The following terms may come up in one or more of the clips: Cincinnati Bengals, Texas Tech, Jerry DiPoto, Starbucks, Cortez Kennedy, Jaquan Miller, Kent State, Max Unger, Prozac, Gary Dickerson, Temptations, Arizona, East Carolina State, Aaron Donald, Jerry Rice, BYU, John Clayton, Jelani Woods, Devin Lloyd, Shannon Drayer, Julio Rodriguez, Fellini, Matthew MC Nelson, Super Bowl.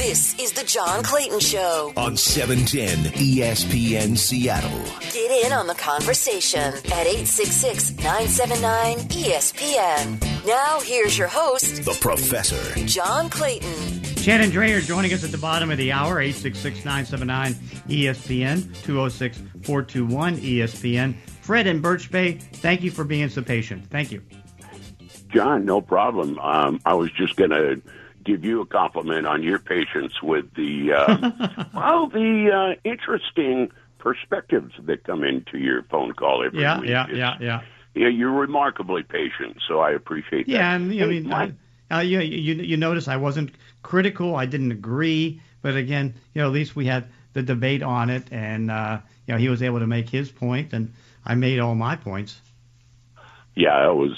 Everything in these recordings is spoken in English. This is the John Clayton Show on 710 ESPN Seattle. Get in on the conversation at 866-979-ESPN. Now here's your host, the Professor, John Clayton. Shannon Drayer joining us at the bottom of the hour, 866-979-ESPN, 206-421-ESPN. Fred in Birch Bay, thank you for being so patient. Thank you. John, no problem. I was just going to give you a compliment on your patience with the interesting perspectives that come into your phone call every week. Yeah. You're remarkably patient, so I appreciate that. You notice I wasn't critical. I didn't agree, but again, at least we had the debate on it, and he was able to make his point, and I made all my points. Yeah, that was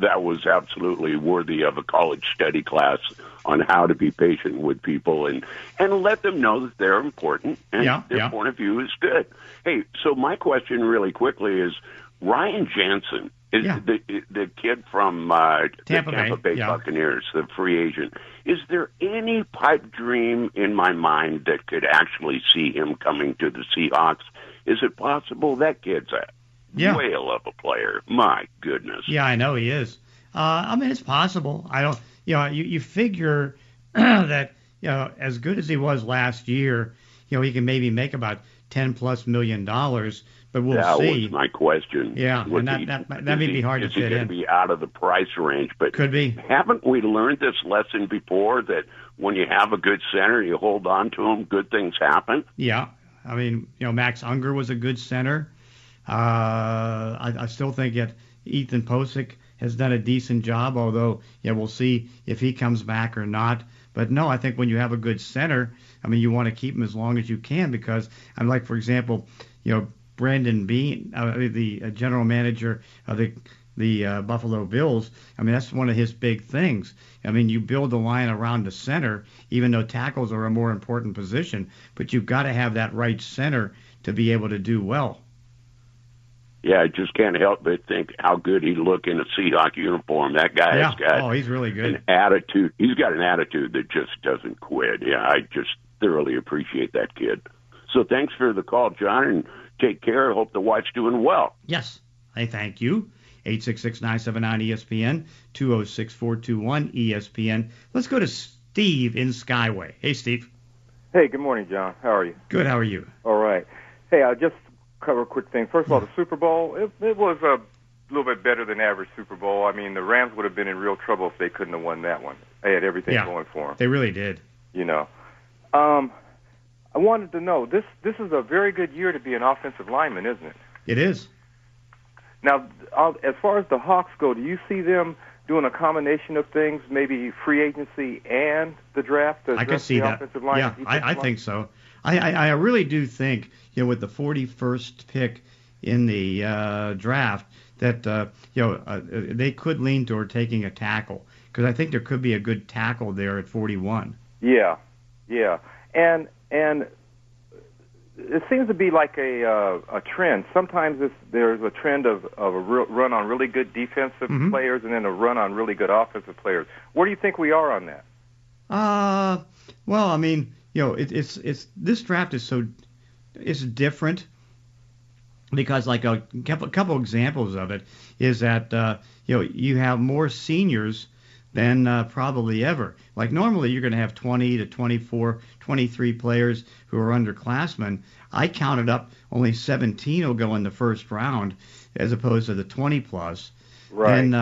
that was absolutely worthy of a college study class on how to be patient with people and let them know that they're important and their point of view is good. Hey, so my question really quickly is Ryan Jensen is the kid from the Tampa Bay Buccaneers, the free agent. Is there any pipe dream in my mind that could actually see him coming to the Seahawks? Is it possible? That kid's a whale of a player. My goodness. Yeah, I know he is. It's possible. I don't. You figure that as good as he was last year, he can maybe make about $10+ million. But we'll see. That was my question. Yeah, and that may be hard to fit in. Is he going to be out of the price range? But could be. Haven't we learned this lesson before that when you have a good center, you hold on to him, good things happen? Yeah, Max Unger was a good center. I still think that Ethan Posick has done a decent job, although we'll see if he comes back or not. But no, I think when you have a good center, you want to keep him as long as you can because I'm like, for example, Brandon Bean, the general manager of the Buffalo Bills. That's one of his big things. You build the line around the center, even though tackles are a more important position, but you've got to have that right center to be able to do well. Yeah, I just can't help but think how good he'd look in a Seahawk uniform. That guy has got he's really good. An attitude. He's got an attitude that just doesn't quit. Yeah, I just thoroughly appreciate that kid. So thanks for the call, John, and take care. I hope the wife's doing well. Yes, I thank you. 866-979-ESPN, 206-421-ESPN. Let's go to Steve in Skyway. Hey, Steve. Hey, good morning, John. How are you? Good, how are you? All right. Hey, I'll just cover a quick thing. First of all, the Super Bowl, it was a little bit better than average Super Bowl. The Rams would have been in real trouble if they couldn't have won that one. They had everything going for them. They really did. I wanted to know, this is a very good year to be an offensive lineman, isn't it? It is. Now, as far as the Hawks go, do you see them doing a combination of things, maybe free agency and the draft? I can see that. Yeah, I think so. I really do think, with the 41st pick in the draft, that, they could lean toward taking a tackle because I think there could be a good tackle there at 41. Yeah. And it seems to be like a trend. Sometimes there's a trend of a run on really good defensive players and then a run on really good offensive players. Where do you think we are on that? It's this draft is so it's different because like a couple examples of it is that you have more seniors than probably ever. Like normally you're going to have 20 to 24, 23 players who are underclassmen. I counted up only 17 will go in the first round as opposed to the 20 plus. Right. And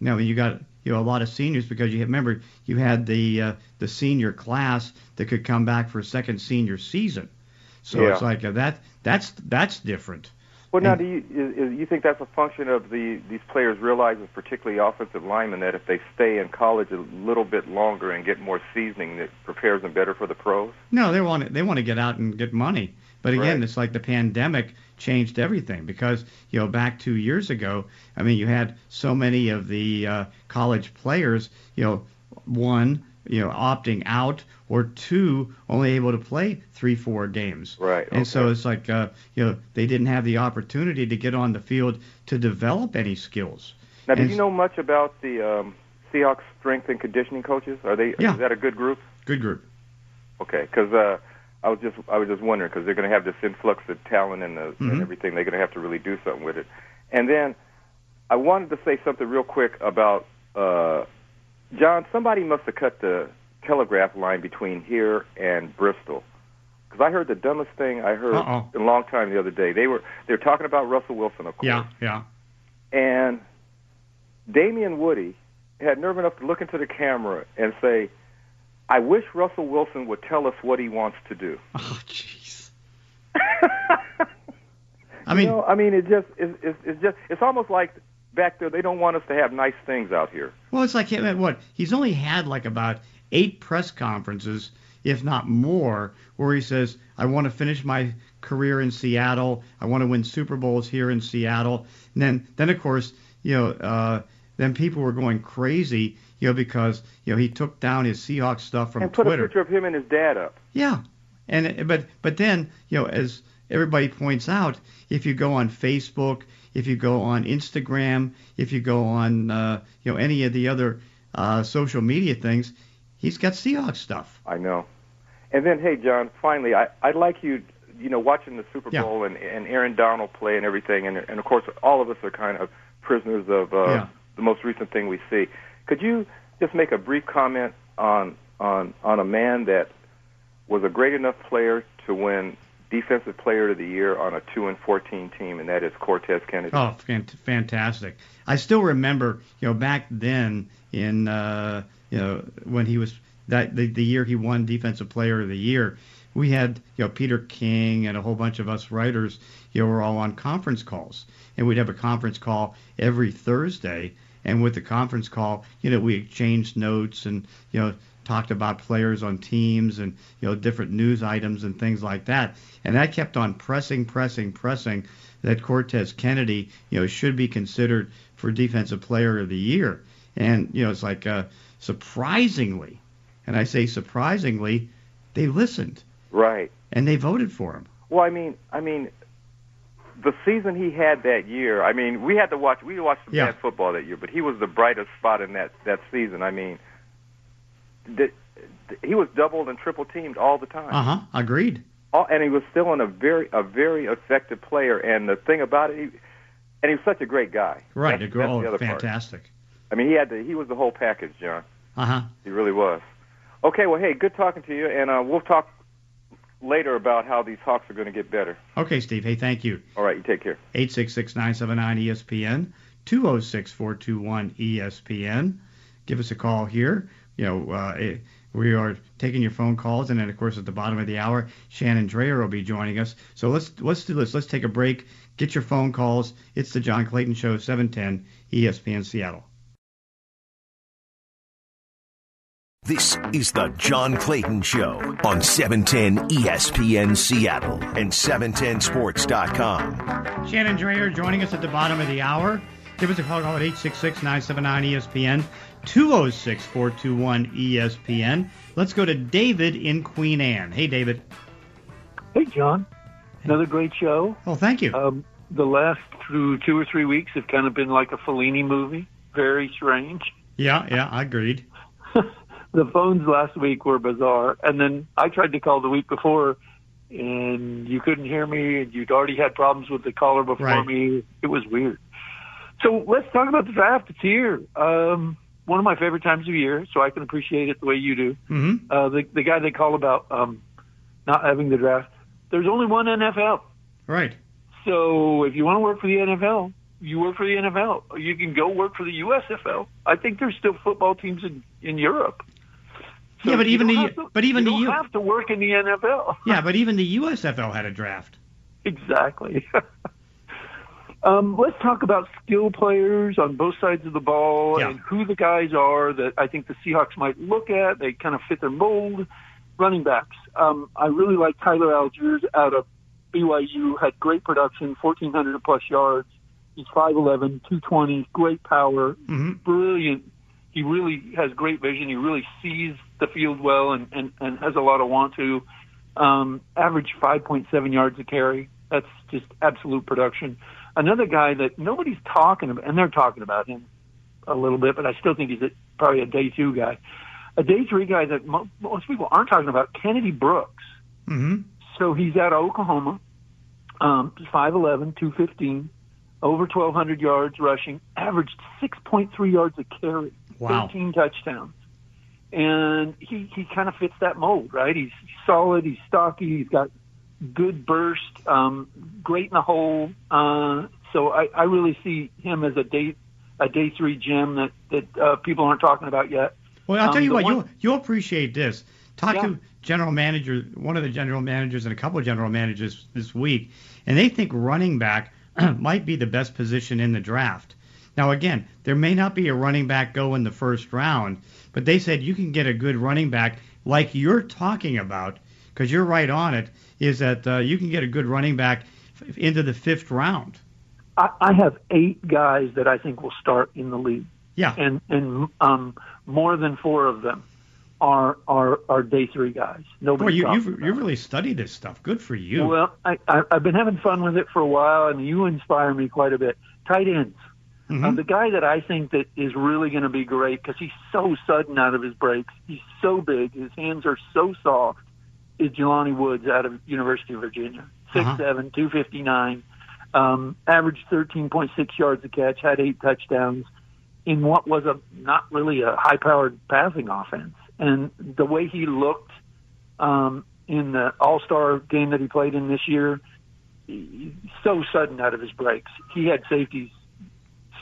you got a lot of seniors because you had the senior class that could come back for a second senior season. So it's like that's different. Well, now, do you think that's a function of these players realizing, particularly offensive linemen, that if they stay in college a little bit longer and get more seasoning, that prepares them better for the pros? No, they want to get out and get money. But again, It's like the pandemic changed everything because back 2 years ago, you had so many of the college players, one, opting out, or two, only able to play 3-4 games. Right. Okay. And so it's like, they didn't have the opportunity to get on the field to develop any skills. Now, do you know much about the Seahawks strength and conditioning coaches? Are they? Yeah. Is that a good group? Good group. Okay, because I was just wondering, because they're going to have this influx of talent and, and everything. They're going to have to really do something with it. And then I wanted to say something real quick about John. Somebody must have cut the telegraph line between here and Bristol, because I heard the dumbest thing I heard in a long time the other day. They were talking about Russell Wilson, of course. Yeah. And Damian Woody had nerve enough to look into the camera and say, "I wish Russell Wilson would tell us what he wants to do." Oh, jeez. I mean, it's almost like back there they don't want us to have nice things out here. Well, it's like he's only had like about 8 press conferences, if not more, where he says, "I want to finish my career in Seattle. I want to win Super Bowls here in Seattle." And then of course, then people were going crazy, because he took down his Seahawks stuff from Twitter. And put a picture of him and his dad up. Yeah, but then as everybody points out, if you go on Facebook, if you go on Instagram, if you go on any of the other social media things, he's got Seahawks stuff. I know. And then, hey, John, finally, I'd like you watching the Super Bowl and Aaron Donald play and everything, and of course all of us are kind of prisoners of the most recent thing we see. Could you just make a brief comment on a man that was a great enough player to win Defensive Player of the Year on a 2-14 team, and that is Cortez Kennedy? Oh, fantastic! I still remember, back then in when he was the year he won Defensive Player of the Year, we had Peter King and a whole bunch of us writers. Were all on conference calls, and we'd have a conference call every Thursday. And with the conference call, we exchanged notes and talked about players on teams and different news items and things like that. And I kept on pressing that Cortez Kennedy should be considered for Defensive Player of the Year. And it's like surprisingly, and I say surprisingly, they listened. Right. And they voted for him. Well, I mean, the season he had that year, I mean, we watched some bad football that year, but he was the brightest spot in that season. I mean, he was doubled and triple teamed all the time. Agreed. And he was still a very effective player. And the thing about it, he was such a great guy. Right. That's the other fantastic part. I mean, he was the whole package, John. He really was. Okay. Well, hey, good talking to you, and we'll talk later about how these Hawks are going to get better. Okay, Steve. Hey, thank you. All right, you take care. 866-979-ESPN, 206-421-ESPN. Give us a call here. We are taking your phone calls, and then, of course, at the bottom of the hour, Shannon Drayer will be joining us. So let's do this. Let's take a break. Get your phone calls. It's the John Clayton Show, 710 ESPN Seattle. This is the John Clayton Show on 710 ESPN Seattle and 710sports.com. Shannon Drayer joining us at the bottom of the hour. Give us a call at 866-979-ESPN, 206-421-ESPN. Let's go to David in Queen Anne. Hey, David. Hey, John. Another great show. Oh, thank you. The last 2 or 3 weeks have kind of been like a Fellini movie. Very strange. Yeah, I agreed. The phones last week were bizarre, and then I tried to call the week before, and you couldn't hear me, and you'd already had problems with the caller before me. It was weird. So let's talk about the draft. It's here. One of my favorite times of year, so I can appreciate it the way you do. Mm-hmm. The guy they call about not having the draft, there's only one NFL. Right. So if you want to work for the NFL, you work for the NFL. You can go work for the USFL. I think there's still football teams in Europe. So yeah, you don't have to work in the NFL. Yeah, but even the USFL had a draft. Exactly. Let's talk about skill players on both sides of the ball and who the guys are that I think the Seahawks might look at. They kind of fit their mold. Running backs. I really like Tyler Algiers out of BYU. Had great production, 1,400-plus yards. He's 5'11", 220, great power, brilliant. He really has great vision. He really sees the field well and has a lot of want to. Average 5.7 yards a carry. That's just absolute production. Another guy that nobody's talking about, and they're talking about him a little bit, but I still think he's probably a day two guy. A day three guy that most people aren't talking about, Kennedy Brooks. Mm-hmm. So he's out of Oklahoma, 5'11", 215, over 1,200 yards rushing, averaged 6.3 yards a carry, wow. 13 touchdowns. And he kind of fits that mold, right? He's solid, he's stocky, he's got good burst, great in the hole. So I really see him as a day three gem that people aren't talking about yet. Well, I'll tell you what, you'll appreciate this. Talk to general manager, one of the general managers and a couple of general managers this week, and they think running back might be the best position in the draft. Now, again, there may not be a running back go in the first round, but they said you can get a good running back like you're talking about, because you're right on it, is that you can get a good running back into the fifth round. I have 8 guys that I think will start in the league. Yeah. And more than 4 of them are day three guys. You've really studied this stuff. Good for you. Well, I've been having fun with it for a while, and you inspire me quite a bit. Tight ends. Mm-hmm. The guy that I think that is really going to be great, because he's so sudden out of his breaks, he's so big, his hands are so soft, is Jelani Woods out of University of Virginia. 6'7", 259, averaged 13.6 yards a catch, had 8 touchdowns in what was not really a high-powered passing offense. And the way he looked in the All-Star game that he played in this year, so sudden out of his breaks. He had safeties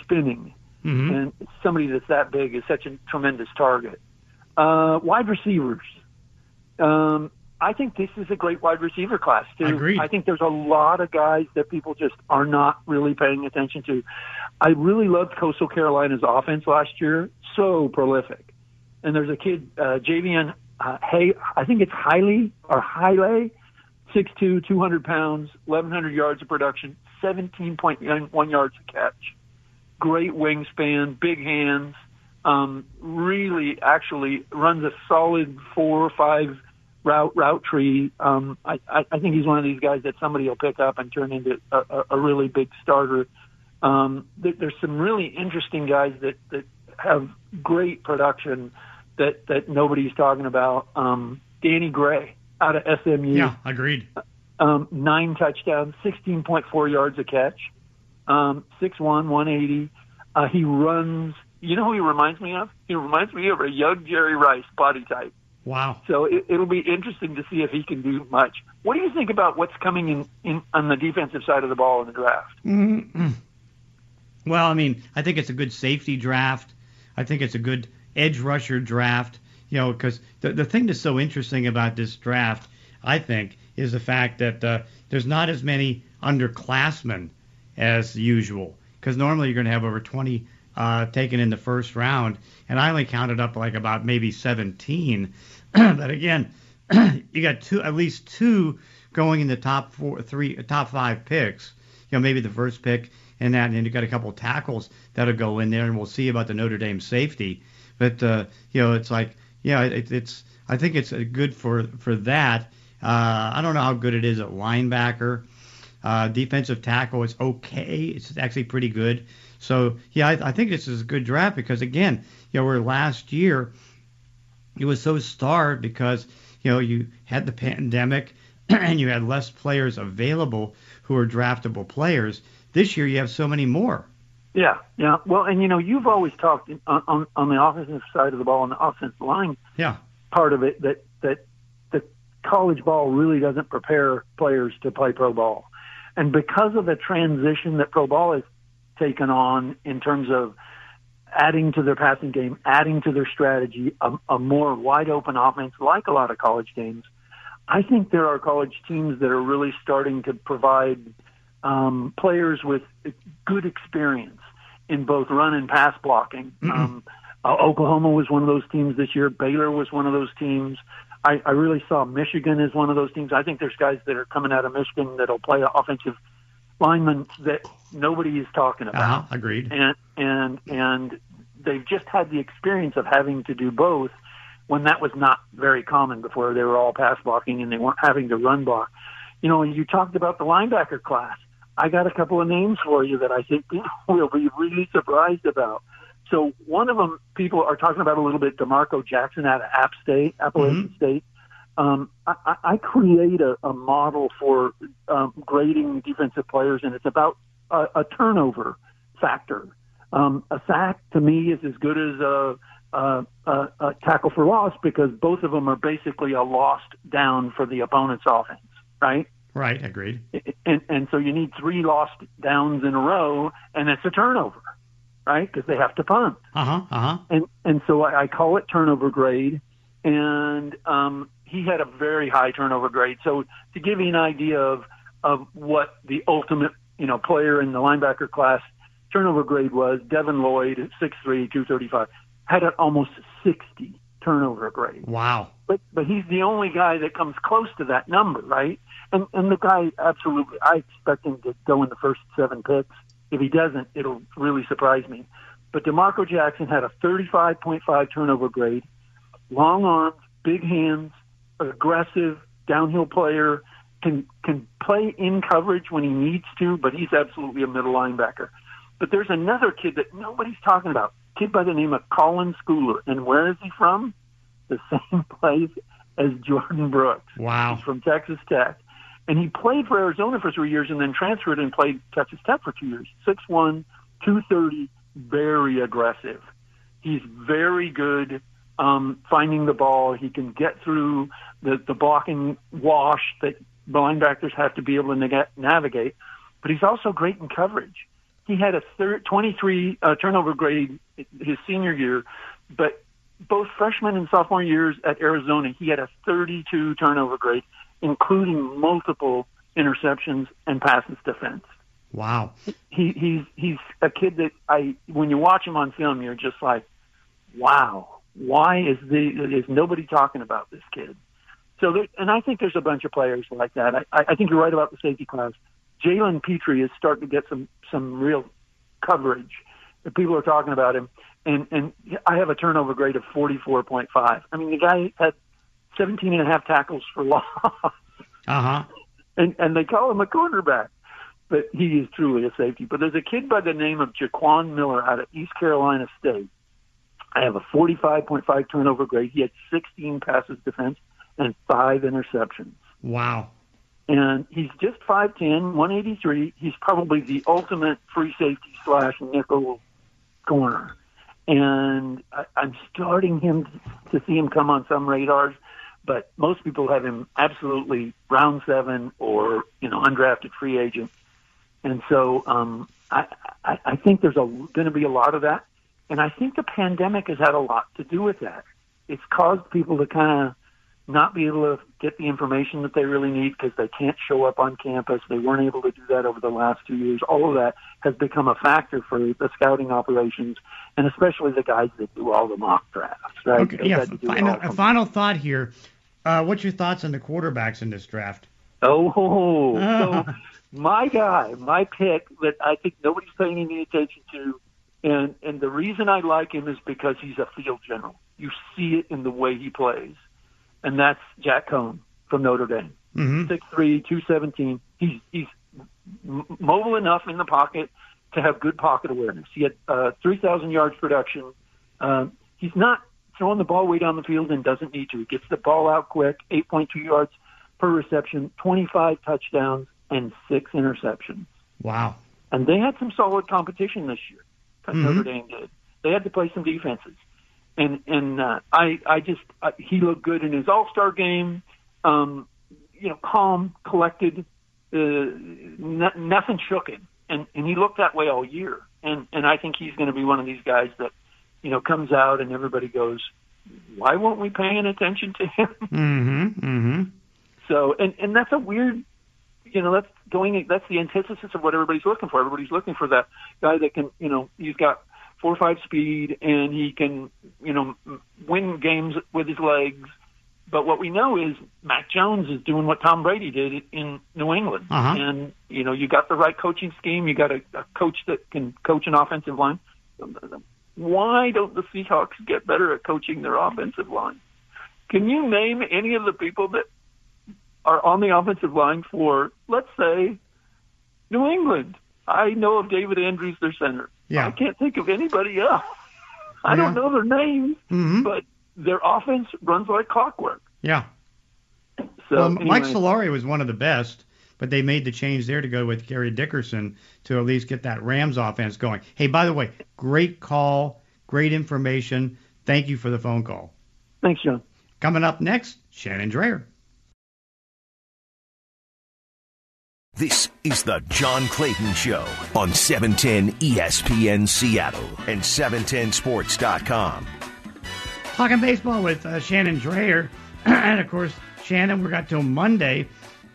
spinning, mm-hmm. and somebody that's that big is such a tremendous target. Wide receivers. I think this is a great wide receiver class, too. Agreed. I think there's a lot of guys that people just are not really paying attention to. I really loved Coastal Carolina's offense last year. So prolific. And there's a kid, Javian Hay, I think it's Hiley or Hiley, 6'2", 200 pounds, 1,100 yards of production, 17.1 yards a catch. Great wingspan, big hands, really actually runs a solid 4 or 5 route tree. I think he's one of these guys that somebody will pick up and turn into a really big starter. There's some really interesting guys that have great production that nobody's talking about. Danny Gray out of SMU. Yeah, agreed. 9 touchdowns, 16.4 yards a catch, 6'1", 180. He runs. You know who he reminds me of? He reminds me of a young Jerry Rice body type. Wow. So it'll be interesting to see if he can do much. What do you think about what's coming in on the defensive side of the ball in the draft? Mm-hmm. Well, I mean, I think it's a good safety draft. I think it's a good edge rusher draft. You know, because the thing that's so interesting about this draft, I think, is the fact that there's not as many underclassmen as usual. Because normally you're going to have over 20 taken in the first round, and I only counted up like about maybe 17. But again, you got at least two going in the top 5 picks. You know, maybe the first pick and that, and then you got a couple of tackles that'll go in there, and we'll see about the Notre Dame safety. But you know, it's like, yeah, it's. I think it's good for that. I don't know how good it is at linebacker. Defensive tackle is okay. It's actually pretty good. So, yeah, I think this is a good draft because, again, you know, where last year it was so starved because, you know, you had the pandemic and you had less players available who were draftable players. This year you have so many more. Yeah. Well, and, you know, you've always talked on the offensive side of the ball, on the offensive line part of it, that the college ball really doesn't prepare players to play pro ball. And because of the transition that pro ball is taken on in terms of adding to their passing game, adding to their strategy, a more wide-open offense like a lot of college games, I think there are college teams that are really starting to provide players with good experience in both run and pass blocking. Oklahoma was one of those teams this year. Baylor was one of those teams. I really saw Michigan as one of those teams. I think there's guys that are coming out of Michigan that'll play offensive linemen that nobody is talking about. Agreed. And they've just had the experience of having to do both when that was not very common before. They were all pass blocking and they weren't having to run block. You know, you talked about the linebacker class. I got a couple of names for you that I think people will be really surprised about. So one of them people are talking about a little bit, DeMarco Jackson out of App State, Appalachian State. I create a model for grading defensive players, and it's about a turnover factor. A sack, to me, is as good as a tackle for loss, because both of them are basically a lost down for the opponent's offense, right? Right, agreed. And so you need three lost downs in a row, and it's a turnover, right? Because they have to punt. And so I call it turnover grade, and he had a very high turnover grade. So to give you an idea of what the ultimate, you know, player in the linebacker class turnover grade was, Devin Lloyd, 6'3", 235, had an almost 60 turnover grade. Wow. But he's the only guy that comes close to that number, right? And the guy, absolutely, I expect him to go in the first seven picks. If he doesn't, it'll really surprise me. But DeMarco Jackson had a 35.5 turnover grade, long arms, big hands, aggressive, downhill player, can play in coverage when he needs to, but he's absolutely a middle linebacker. But there's another kid that nobody's talking about, a kid by the name of Colin Schooler. And where is he from? The same place as Jordan Brooks. Wow. He's from Texas Tech. And he played for Arizona for 3 years and then transferred and played Texas Tech for 2 years. 6'1", 230, very aggressive. He's very good finding the ball. He can get through the blocking wash that linebackers have to be able to navigate. But he's also great in coverage. He had a 23 turnover grade his senior year, but both freshman and sophomore years at Arizona, he had a 32 turnover grade, including multiple interceptions and passes defense. Wow. He's a kid that when you watch him on film, you're just like, wow, why is nobody talking about this kid? So and I think there's a bunch of players like that. I think you're right about the safety class. Jalen Petrie is starting to get some real coverage. People are talking about him. And I have a turnover grade of 44.5. I mean, the guy had 17.5 tackles for loss. And they call him a cornerback. But he is truly a safety. But there's a kid by the name of Jaquan Miller out of East Carolina State. I have a 45.5 turnover grade. He had 16 passes defense and 5 interceptions. Wow. And he's just 5'10", 183. He's probably the ultimate free safety / nickel corner. And I'm starting to see him come on some radars, but most people have him absolutely round 7 or, you know, undrafted free agent. And so I think there's going to be a lot of that. And I think the pandemic has had a lot to do with that. It's caused people to kind of not be able to get the information that they really need because they can't show up on campus. They weren't able to do that over the last 2 years. All of that has become a factor for the scouting operations, and especially the guys that do all the mock drafts, right? Okay, yeah, final thought here. What's your thoughts on the quarterbacks in this draft? So my pick that I think nobody's paying any attention to, and the reason I like him is because he's a field general. You see it in the way he plays. And that's Jack Cohn from Notre Dame. 6'3", 217. He's mobile enough in the pocket to have good pocket awareness. He had 3,000 yards production. He's not throwing the ball way down the field and doesn't need to. He gets the ball out quick, 8.2 yards per reception, 25 touchdowns, and 6 interceptions. Wow. And they had some solid competition this year. Notre Dame did. They had to play some defenses. And he looked good in his All-Star game, calm, collected, nothing shook him. And he looked that way all year. And I think he's going to be one of these guys that, you know, comes out and everybody goes, why weren't we paying attention to him? So, and that's a weird, you know, that's the antithesis of what everybody's looking for. Everybody's looking for that guy that can, you know, he's got 4.5 speed, and he can, you know, win games with his legs. But what we know is Mac Jones is doing what Tom Brady did in New England. And, you know, you got the right coaching scheme. You got a coach that can coach an offensive line. Why don't the Seahawks get better at coaching their offensive line? Can you name any of the people that are on the offensive line for, let's say, New England? I know of David Andrews, their center. Yeah. I can't think of anybody else. I don't know their names, but their offense runs like clockwork. Yeah. So Mike Solari was one of the best, but they made the change there to go with Gary Dickerson to at least get that Rams offense going. Hey, by the way, great call, great information. Thank you for the phone call. Thanks, John. Coming up next, Shannon Drayer. This is the John Clayton Show on 710 ESPN Seattle and 710sports.com. Talking baseball with Shannon Drayer. And, of course, Shannon, we've got till Monday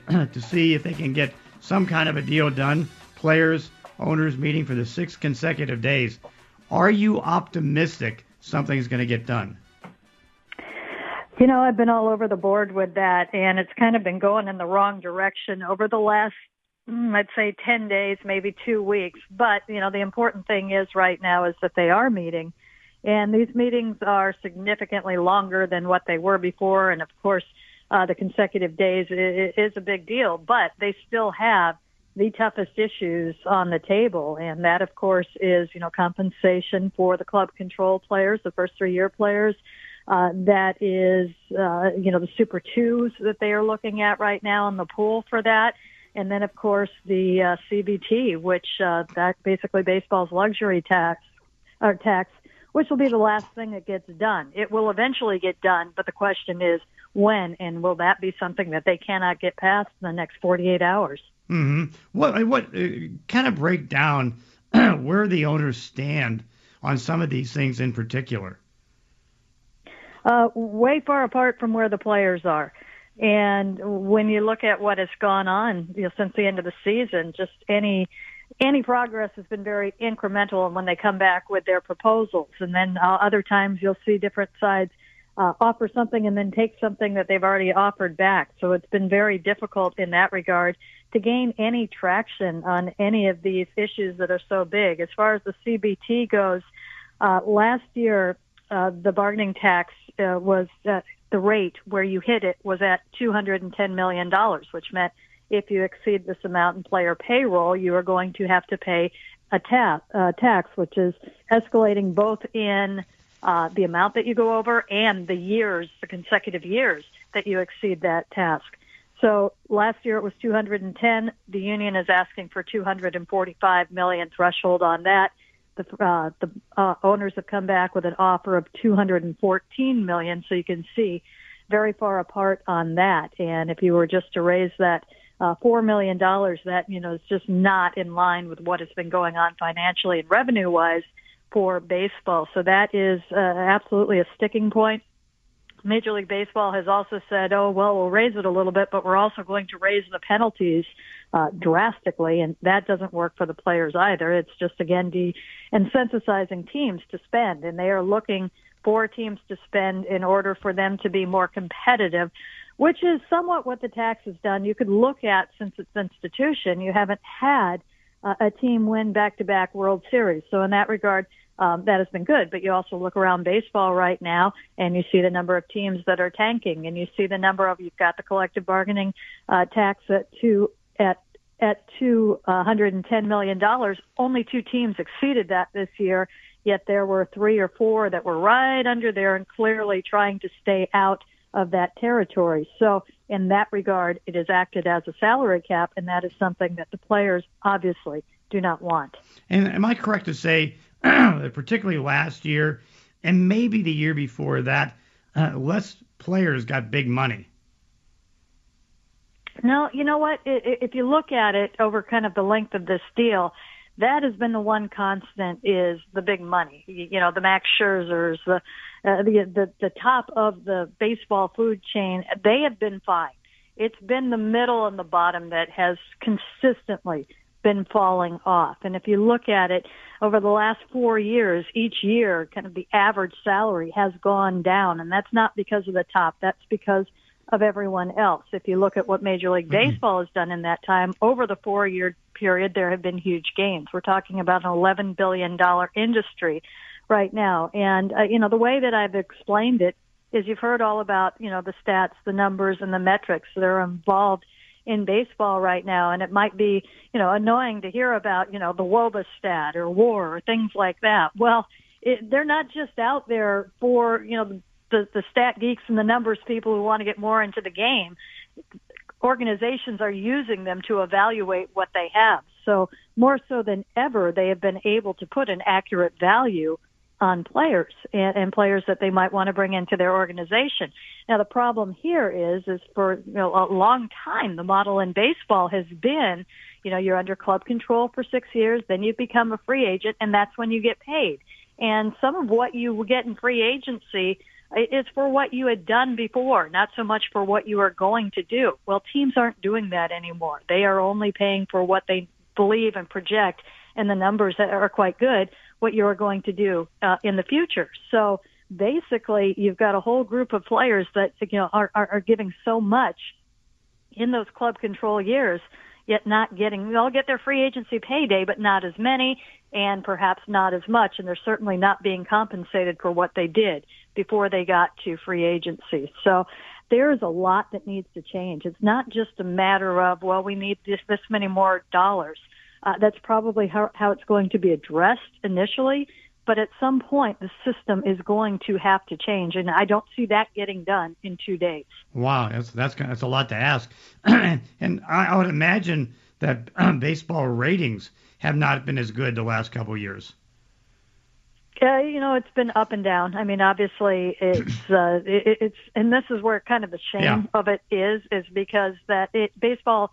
to see if they can get some kind of a deal done. Players, owners meeting for the 6th consecutive days. Are you optimistic something's going to get done? You know, I've been all over the board with that, and it's kind of been going in the wrong direction over the last, I'd say 10 days, maybe 2 weeks. But, you know, the important thing is right now is that they are meeting. And these meetings are significantly longer than what they were before. And, of course, the consecutive days is a big deal. But they still have the toughest issues on the table. And that, of course, is, you know, compensation for the club control players, the first 3-year players. That is, you know, the Super 2s that they are looking at right now in the pool for that. And then, of course, the CBT, which that basically baseball's luxury tax, or tax, which will be the last thing that gets done. It will eventually get done, but the question is when, and will that be something that they cannot get past in the next 48 hours? Mm-hmm. What kind of break down where the owners stand on some of these things in particular? Way far apart from where the players are. And when you look at what has gone on, you know, since the end of the season, just any progress has been very incremental. And when they come back with their proposals, and then other times you'll see different sides offer something and then take something that they've already offered back. So it's been very difficult in that regard to gain any traction on any of these issues that are so big. As far as the CBT goes, last year, the bargaining tax was the rate where you hit it was at $210 million, which meant if you exceed this amount in player payroll, you are going to have to pay a tax, which is escalating both in the amount that you go over and the years, the consecutive years that you exceed that task. So last year it was 210. The union is asking for $245 million threshold on that. The owners have come back with an offer of $214 million, so you can see very far apart on that. And if you were just to raise that $4 million, that, you know, is just not in line with what has been going on financially and revenue-wise for baseball. So that is absolutely a sticking point. Major League Baseball has also said, oh, well, we'll raise it a little bit, but we're also going to raise the penalties drastically, and that doesn't work for the players either. It's just, again, de-incentivizing teams to spend, and they are looking for teams to spend in order for them to be more competitive, which is somewhat what the tax has done. You could look at, since its institution, you haven't had a team win back-to-back World Series. So in that regard, that has been good, but you also look around baseball right now and you see the number of teams that are tanking, and you see the number of, you've got the collective bargaining tax at $210 million. Only 2 teams exceeded that this year, yet there were 3 or 4 that were right under there and clearly trying to stay out of that territory. So in that regard, it has acted as a salary cap, and that is something that the players obviously do not want. And am I correct to say, particularly last year and maybe the year before that, less players got big money? No, you know what? If you look at it over kind of the length of this deal, that has been the one constant is the big money. You know, the Max Scherzers, the top of the baseball food chain, they have been fine. It's been the middle and the bottom that has consistently been falling off. And if you look at it over the last 4 years, each year kind of the average salary has gone down, and that's not because of the top, that's because of everyone else. If you look at what Major League Baseball has done in that time, over the 4-year period there have been huge gains. We're talking about an $11 billion industry right now. And you know, the way that I've explained it is you've heard all about, you know, the stats, the numbers, and the metrics that are involved in baseball right now. And it might be, you know, annoying to hear about, you know, the WOBA stat or WAR or things like that. Well, they're not just out there for, you know, the stat geeks and the numbers people who want to get more into the game. Organizations are using them to evaluate what they have. So more so than ever, they have been able to put an accurate value on players and players that they might want to bring into their organization. Now, the problem here is for, you know, a long time, the model in baseball has been, you know, you're under club control for 6 years, then you become a free agent, and that's when you get paid. And some of what you get in free agency is for what you had done before, not so much for what you are going to do. Well, teams aren't doing that anymore. They are only paying for what they believe and project, and the numbers that are quite good, what you're going to do in the future. So basically, you've got a whole group of players that, you know, are giving so much in those club control years, yet not getting, they'll get their free agency payday, but not as many and perhaps not as much. And they're certainly not being compensated for what they did before they got to free agency. So there is a lot that needs to change. It's not just a matter of, well, we need this many more dollars. That's probably how it's going to be addressed initially. But at some point, the system is going to have to change, and I don't see that getting done in 2 days. Wow, that's a lot to ask. And I would imagine that baseball ratings have not been as good the last couple of years. You know, it's been up and down. I mean, obviously, it's and this is where kind of the shame of it is because that baseball.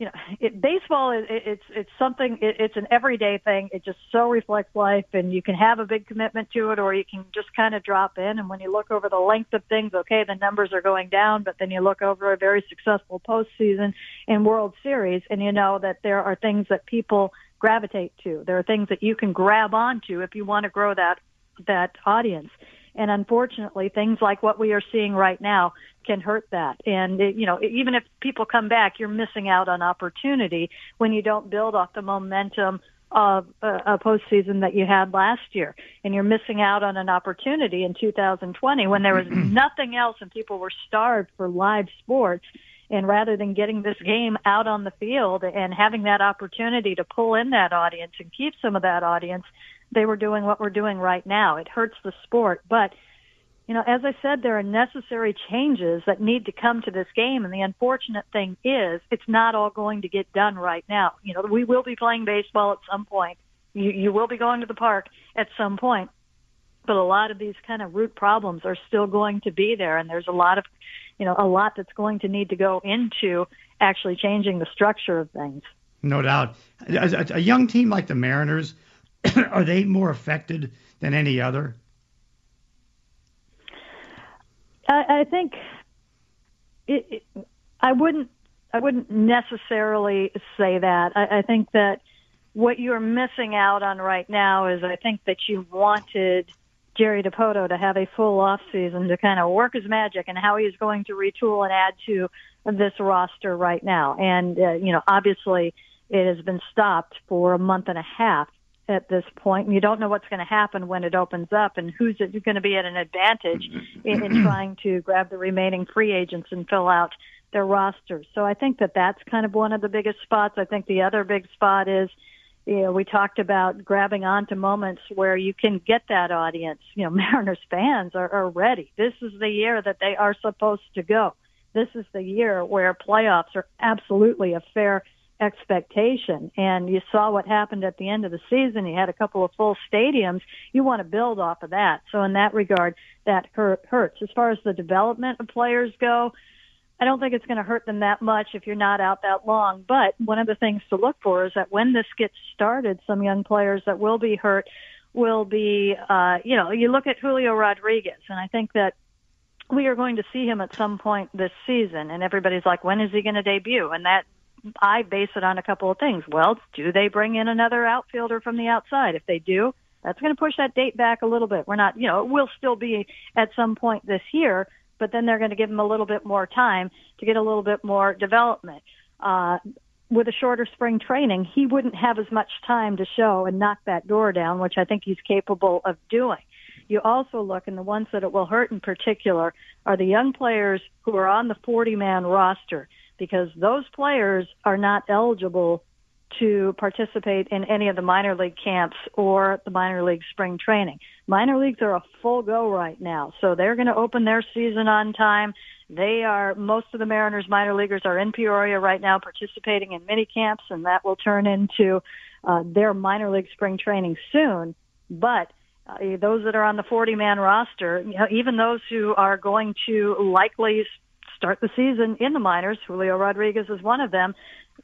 You know, baseball, it's something, it's an everyday thing. It just so reflects life, and you can have a big commitment to it, or you can just kind of drop in. And when you look over the length of things, okay, the numbers are going down, but then you look over a very successful postseason and World Series, and you know that there are things that people gravitate to. There are things that you can grab onto if you want to grow that audience. And unfortunately, things like what we are seeing right now can hurt that. And, you know, even if people come back, you're missing out on opportunity when you don't build off the momentum of a postseason that you had last year. And you're missing out on an opportunity in 2020 when there was nothing else and people were starved for live sports. And rather than getting this game out on the field and having that opportunity to pull in that audience and keep some of that audience, they were doing what we're doing right now. It hurts the sport. But, you know, as I said, there are necessary changes that need to come to this game. And the unfortunate thing is it's not all going to get done right now. You know, we will be playing baseball at some point. You will be going to the park at some point. But a lot of these kind of root problems are still going to be there. And there's a lot that's going to need to go into actually changing the structure of things. No doubt. A young team like the Mariners, are they more affected than any other? I think I wouldn't necessarily say that. I think that what you're missing out on right now is I think that you wanted Jerry DiPoto to have a full off season to kind of work his magic and how he's going to retool and add to this roster right now. And, you know, obviously it has been stopped for a month and a half at this point, and you don't know what's going to happen when it opens up and who's going to be at an advantage in trying to grab the remaining free agents and fill out their rosters. So I think that that's kind of one of the biggest spots. I think the other big spot is, you know, we talked about grabbing onto moments where you can get that audience. You know, Mariners fans are ready. This is the year that they are supposed to go. This is the year where playoffs are absolutely a fair expectation. And you saw what happened at the end of the season. You had a couple of full stadiums. You want to build off of that. So in that regard, that hurts. As far as the development of players go, I don't think it's going to hurt them that much if you're not out that long. But one of the things to look for is that when this gets started, some young players that will be hurt will be, you know, you look at Julio Rodriguez, and I think that we are going to see him at some point this season. And everybody's like, when is he going to debut? And that I base it on a couple of things. Well, do they bring in another outfielder from the outside? If they do, that's going to push that date back a little bit. We're not, you know, it will still be at some point this year, but then they're going to give him a little bit more time to get a little bit more development. With a shorter spring training, he wouldn't have as much time to show and knock that door down, which I think he's capable of doing. You also look, and the ones that it will hurt in particular are the young players who are on the 40-man roster, because those players are not eligible to participate in any of the minor league camps or the minor league spring training. Minor leagues are a full go right now, so they're going to open their season on time. They are, most of the Mariners minor leaguers are in Peoria right now participating in mini camps, and that will turn into their minor league spring training soon. But those that are on the 40-man roster, you know, even those who are going to likely start the season in the minors, Julio Rodriguez is one of them,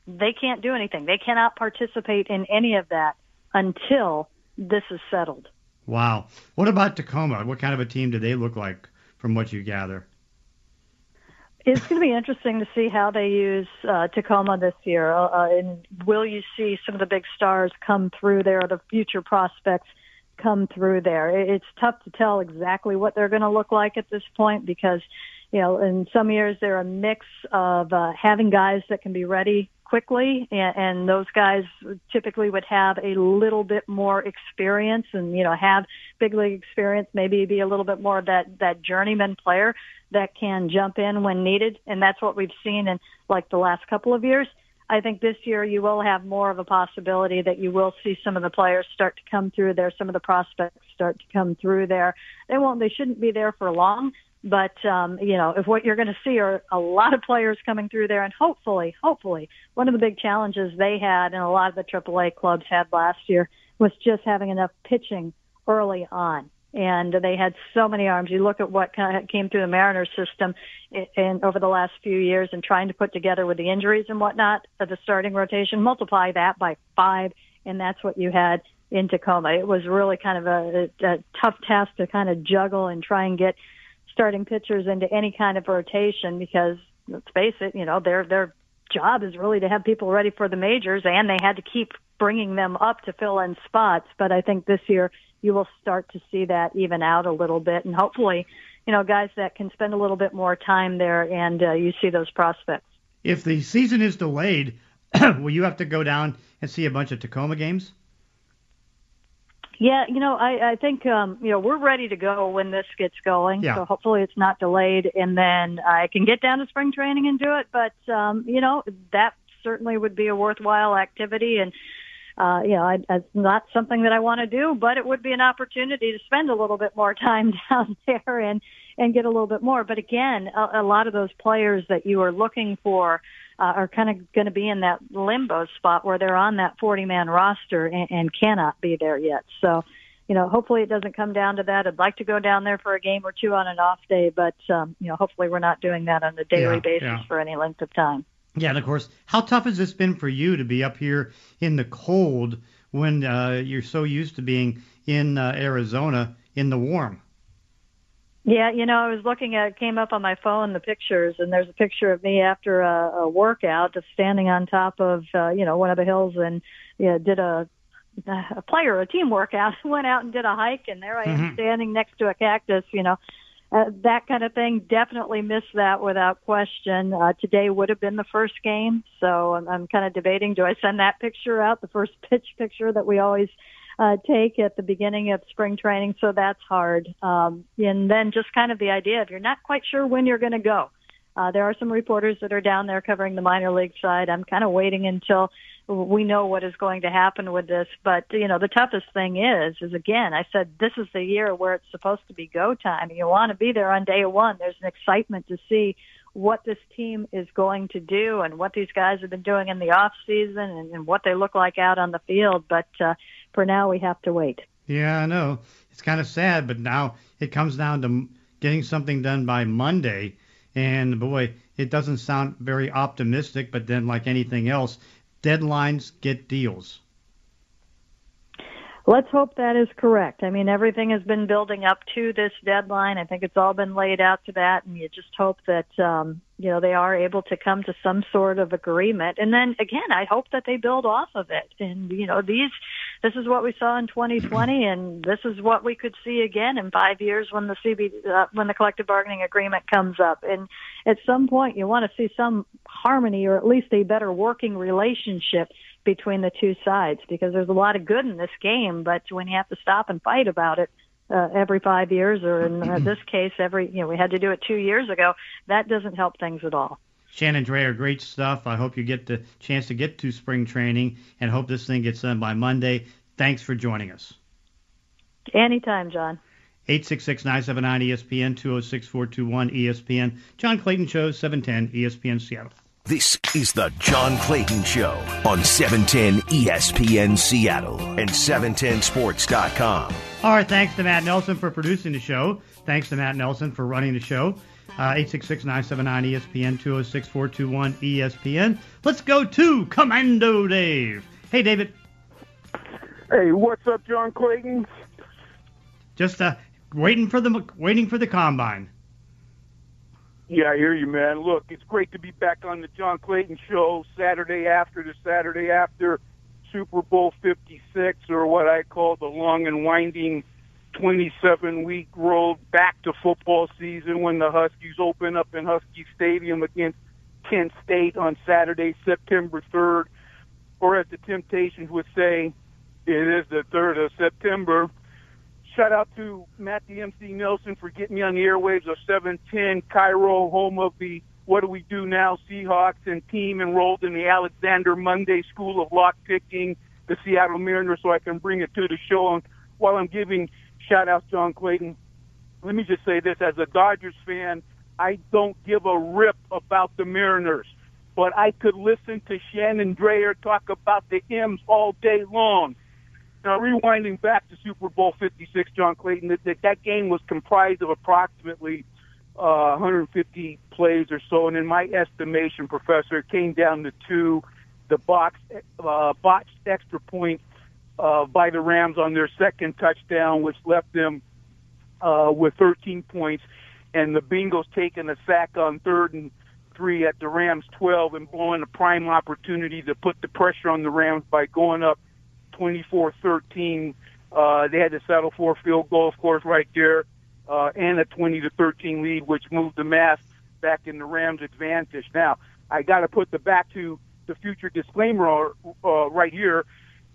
they can't do anything. They cannot participate in any of that until this is settled. Wow. What about Tacoma? What kind of a team do they look like from what you gather? It's going to be interesting to see how they use Tacoma this year. And will you see some of the big stars come through there, the future prospects come through there? It's tough to tell exactly what they're going to look like at this point because, you know, in some years they're a mix of having guys that can be ready quickly, and those guys typically would have a little bit more experience and, you know, have big league experience, maybe be a little bit more of that journeyman player that can jump in when needed. And that's what we've seen in, like, the last couple of years. I think this year you will have more of a possibility that you will see some of the players start to come through there, some of the prospects start to come through there. They shouldn't be there for long. But, you know, if what you're going to see are a lot of players coming through there, and hopefully, one of the big challenges they had and a lot of the AAA clubs had last year was just having enough pitching early on. And they had so many arms. You look at what came through the Mariners system in over the last few years and trying to put together with the injuries and whatnot of the starting rotation, multiply that by 5, and that's what you had in Tacoma. It was really kind of a tough task to kind of juggle and try and get starting pitchers into any kind of rotation because, let's face it, you know, their job is really to have people ready for the majors, and they had to keep bringing them up to fill in spots. But I think this year you will start to see that even out a little bit, and hopefully, you know, guys that can spend a little bit more time there, and you see those prospects. If the season is delayed, will you have to go down and see a bunch of Tacoma games? Yeah, you know, I think, you know, we're ready to go when this gets going. Yeah. So hopefully it's not delayed, and then I can get down to spring training and do it. But, you know, that certainly would be a worthwhile activity. And, you know, it's not something that I want to do, but it would be an opportunity to spend a little bit more time down there and get a little bit more. But, again, a lot of those players that you are looking for are kind of going to be in that limbo spot where they're on that 40-man roster and cannot be there yet. So, you know, hopefully it doesn't come down to that. I'd like to go down there for a game or two on an off day, but, you know, hopefully we're not doing that on a daily basis for any length of time. Yeah, and, of course, how tough has this been for you to be up here in the cold when you're so used to being in Arizona in the warm? Yeah, you know, I was looking at, it came up on my phone, the pictures, and there's a picture of me after a workout just standing on top of, you know, one of the hills, and did a team workout, went out and did a hike, and there I am standing next to a cactus, you know, that kind of thing. Definitely missed that without question. Today would have been the first game, so I'm kind of debating, do I send that picture out, the first pitch picture that we always take at the beginning of spring training, so that's hard. And then just kind of the idea of you're not quite sure when you're going to go. There are some reporters that are down there covering the minor league side. I'm kind of waiting until we know what is going to happen with this. But, you know, the toughest thing is again, I said this is the year where it's supposed to be go time. You want to be there on day one. There's an excitement to see what this team is going to do and what these guys have been doing in the off season and what they look like out on the field. But for now, we have to wait. Yeah, I know. It's kind of sad, but now it comes down to getting something done by Monday. And, boy, it doesn't sound very optimistic, but then like anything else, deadlines get deals. Let's hope that is correct. I mean, everything has been building up to this deadline. I think it's all been laid out to that, and you just hope that, you know, they are able to come to some sort of agreement. And then, again, I hope that they build off of it. And, you know, this is what we saw in 2020, and this is what we could see again in 5 years when the when the collective bargaining agreement comes up. And at some point, you want to see some harmony or at least a better working relationship between the two sides, because there's a lot of good in this game, but when you have to stop and fight about it every 5 years, or in this case, every, you know, we had to do it 2 years ago, that doesn't help things at all. Shannon Drayer, great stuff. I hope you get the chance to get to spring training and hope this thing gets done by Monday. Thanks for joining us. Anytime, John. 866-979-ESPN, 206-421-ESPN. John Clayton Show, 710 ESPN Seattle. This is the John Clayton Show on 710 ESPN Seattle and 710sports.com. All right, thanks to Matt Nelson for producing the show. Thanks to Matt Nelson for running the show. 866-979-ESPN, 206-421-ESPN. Let's go to Commando Dave. Hey, David. Hey, what's up, John Clayton? Just waiting for the combine. Yeah, I hear you, man. Look, it's great to be back on the John Clayton Show Saturday after Super Bowl 56, or what I call the long and winding 27-week road back to football season when the Huskies open up in Husky Stadium against Kent State on Saturday, September 3rd. Or as the Temptations would say, it is the 3rd of September. Shout out to Matthew MC Nelson for getting me on the airwaves of 710 Cairo, home of the What Do We Do Now Seahawks, and team enrolled in the Alexander Monday School of Lock Picking, the Seattle Mariner, so I can bring it to the show. And while I'm giving shout outs, John Clayton, let me just say this. As a Dodgers fan, I don't give a rip about the Mariners, but I could listen to Shannon Drayer talk about the M's all day long. Now, rewinding back to Super Bowl 56, John Clayton, that game was comprised of approximately 150 plays or so, and in my estimation, Professor, it came down to two, the botched extra point by the Rams on their second touchdown, which left them with 13 points, and the Bengals taking a sack on 3rd and 3 at the Rams' 12 and blowing a prime opportunity to put the pressure on the Rams by going up 24-13. They had to settle for a field goal, of course, right there, and a 20-13 lead, which moved the math back in the Rams' advantage. Now, I got to put the back to the future disclaimer right here,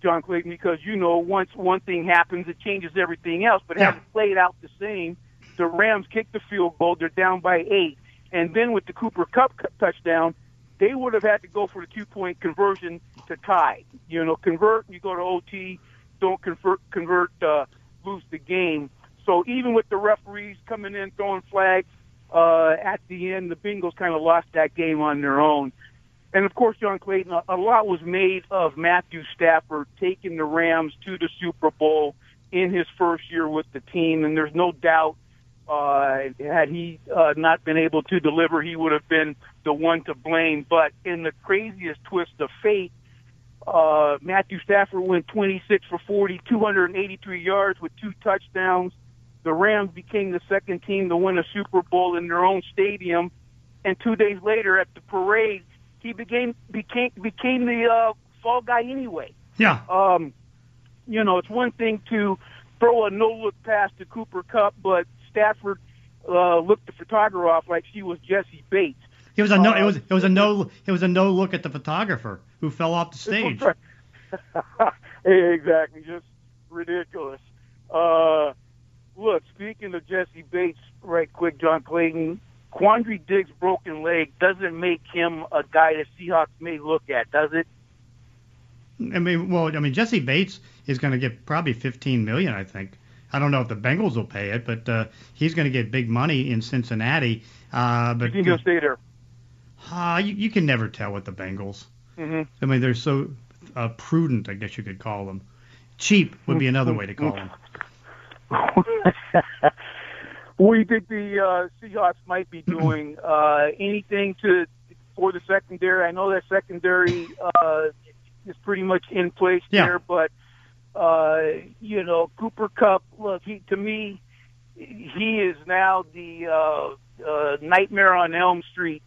John Clayton, because, you know, once one thing happens, it changes everything else. But it hasn't played out the same. The Rams kicked the field goal. They're down by 8. And then with the Cooper Kupp touchdown, they would have had to go for the two-point conversion to tie. You know, convert, you go to OT, don't convert, lose the game. So even with the referees coming in, throwing flags, at the end, the Bengals kind of lost that game on their own. And, of course, John Clayton, a lot was made of Matthew Stafford taking the Rams to the Super Bowl in his first year with the team, and there's no doubt had he not been able to deliver, he would have been the one to blame. But in the craziest twist of fate, Matthew Stafford went 26 for 40, 283 yards with 2 touchdowns. The Rams became the second team to win a Super Bowl in their own stadium. And 2 days later at the parade, he became the fall guy anyway. Yeah. You know, it's one thing to throw a no-look pass to Cooper Kupp, but Stafford looked the photographer off like she was Jesse Bates. It was a no. It was a no look at the photographer who fell off the stage. Exactly, just ridiculous. Look, speaking of Jesse Bates, right quick, John Clayton, Quandre Diggs' broken leg doesn't make him a guy that Seahawks may look at, does it? I mean, Jesse Bates is going to get probably $15 million, I think. I don't know if the Bengals will pay it, but he's going to get big money in Cincinnati. But you think he'll stay there? You can never tell with the Bengals. Mm-hmm. I mean, they're so prudent, I guess you could call them. Cheap would be another way to call them. What do you think the Seahawks might be doing? Anything for the secondary? I know that secondary is pretty much in place there, but you know, Cooper Kupp, look, he is now the Nightmare on Elm Street,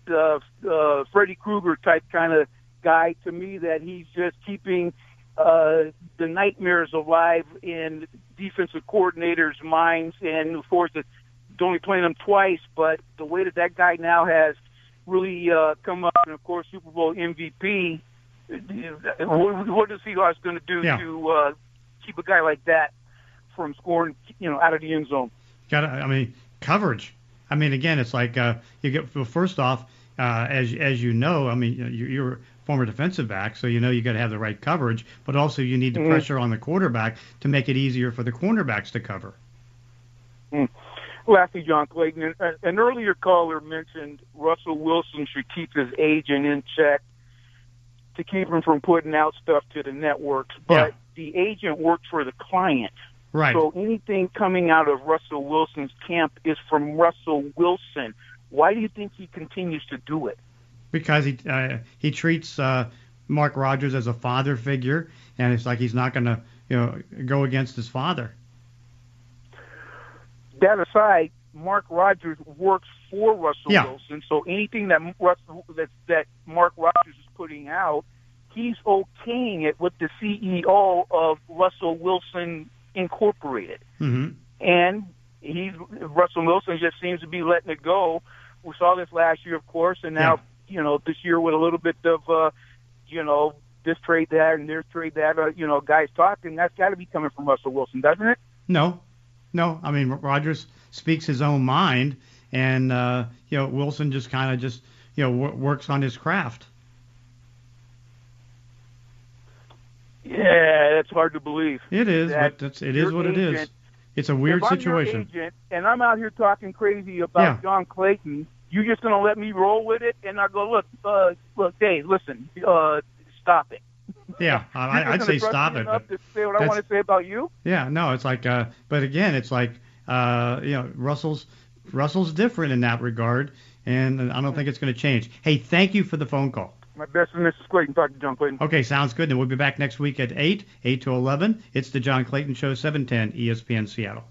Freddy Krueger type kind of guy to me, that he's just keeping the nightmares alive in defensive coordinators' minds. And, of course, it's only playing them twice, but the way that guy now has really come up, and, of course, Super Bowl MVP, what is Seahawks going to do to keep a guy like that from scoring, you know, out of the end zone? Coverage. I mean, again, it's like you get, well, first off, as you know, I mean, you're former defensive back, so you know you got to have the right coverage, but also you need the pressure on the quarterback to make it easier for the cornerbacks to cover. Lastly, John Clayton, an earlier caller mentioned Russell Wilson should keep his agent in check to keep him from putting out stuff to the networks, but the agent works for the client. Right. So anything coming out of Russell Wilson's camp is from Russell Wilson. Why do you think he continues to do it? Because he treats Mark Rogers as a father figure, and it's like he's not going to go against his father. That aside, Mark Rogers works for Russell Wilson, so anything that Mark Rogers is putting out, he's okaying it with the CEO of Russell Wilson Incorporated. Mm-hmm. And Russell Wilson just seems to be letting it go. We saw this last year, of course, and now this year with a little bit of this trade that and their trade that guys talking. That's got to be coming from Russell Wilson, doesn't it? No. I mean, Rodgers speaks his own mind, and Wilson just kind of works on his craft. Yeah, that's hard to believe. It is, but it is what it is. It's a weird situation. Your agent, and I'm out here talking crazy about John Clayton. You're just going to let me roll with it? And I go, look, Dave, listen, stop it. Yeah, I'd say stop it. But to say what I want to say about you? Yeah, no, it's like, but again, it's like, Russell's different in that regard, and I don't think it's going to change. Hey, thank you for the phone call. My best from Mrs. Clayton, Dr. John Clayton. Okay, sounds good. And we'll be back next week at 8 to 11. It's the John Clayton Show, 710 ESPN Seattle.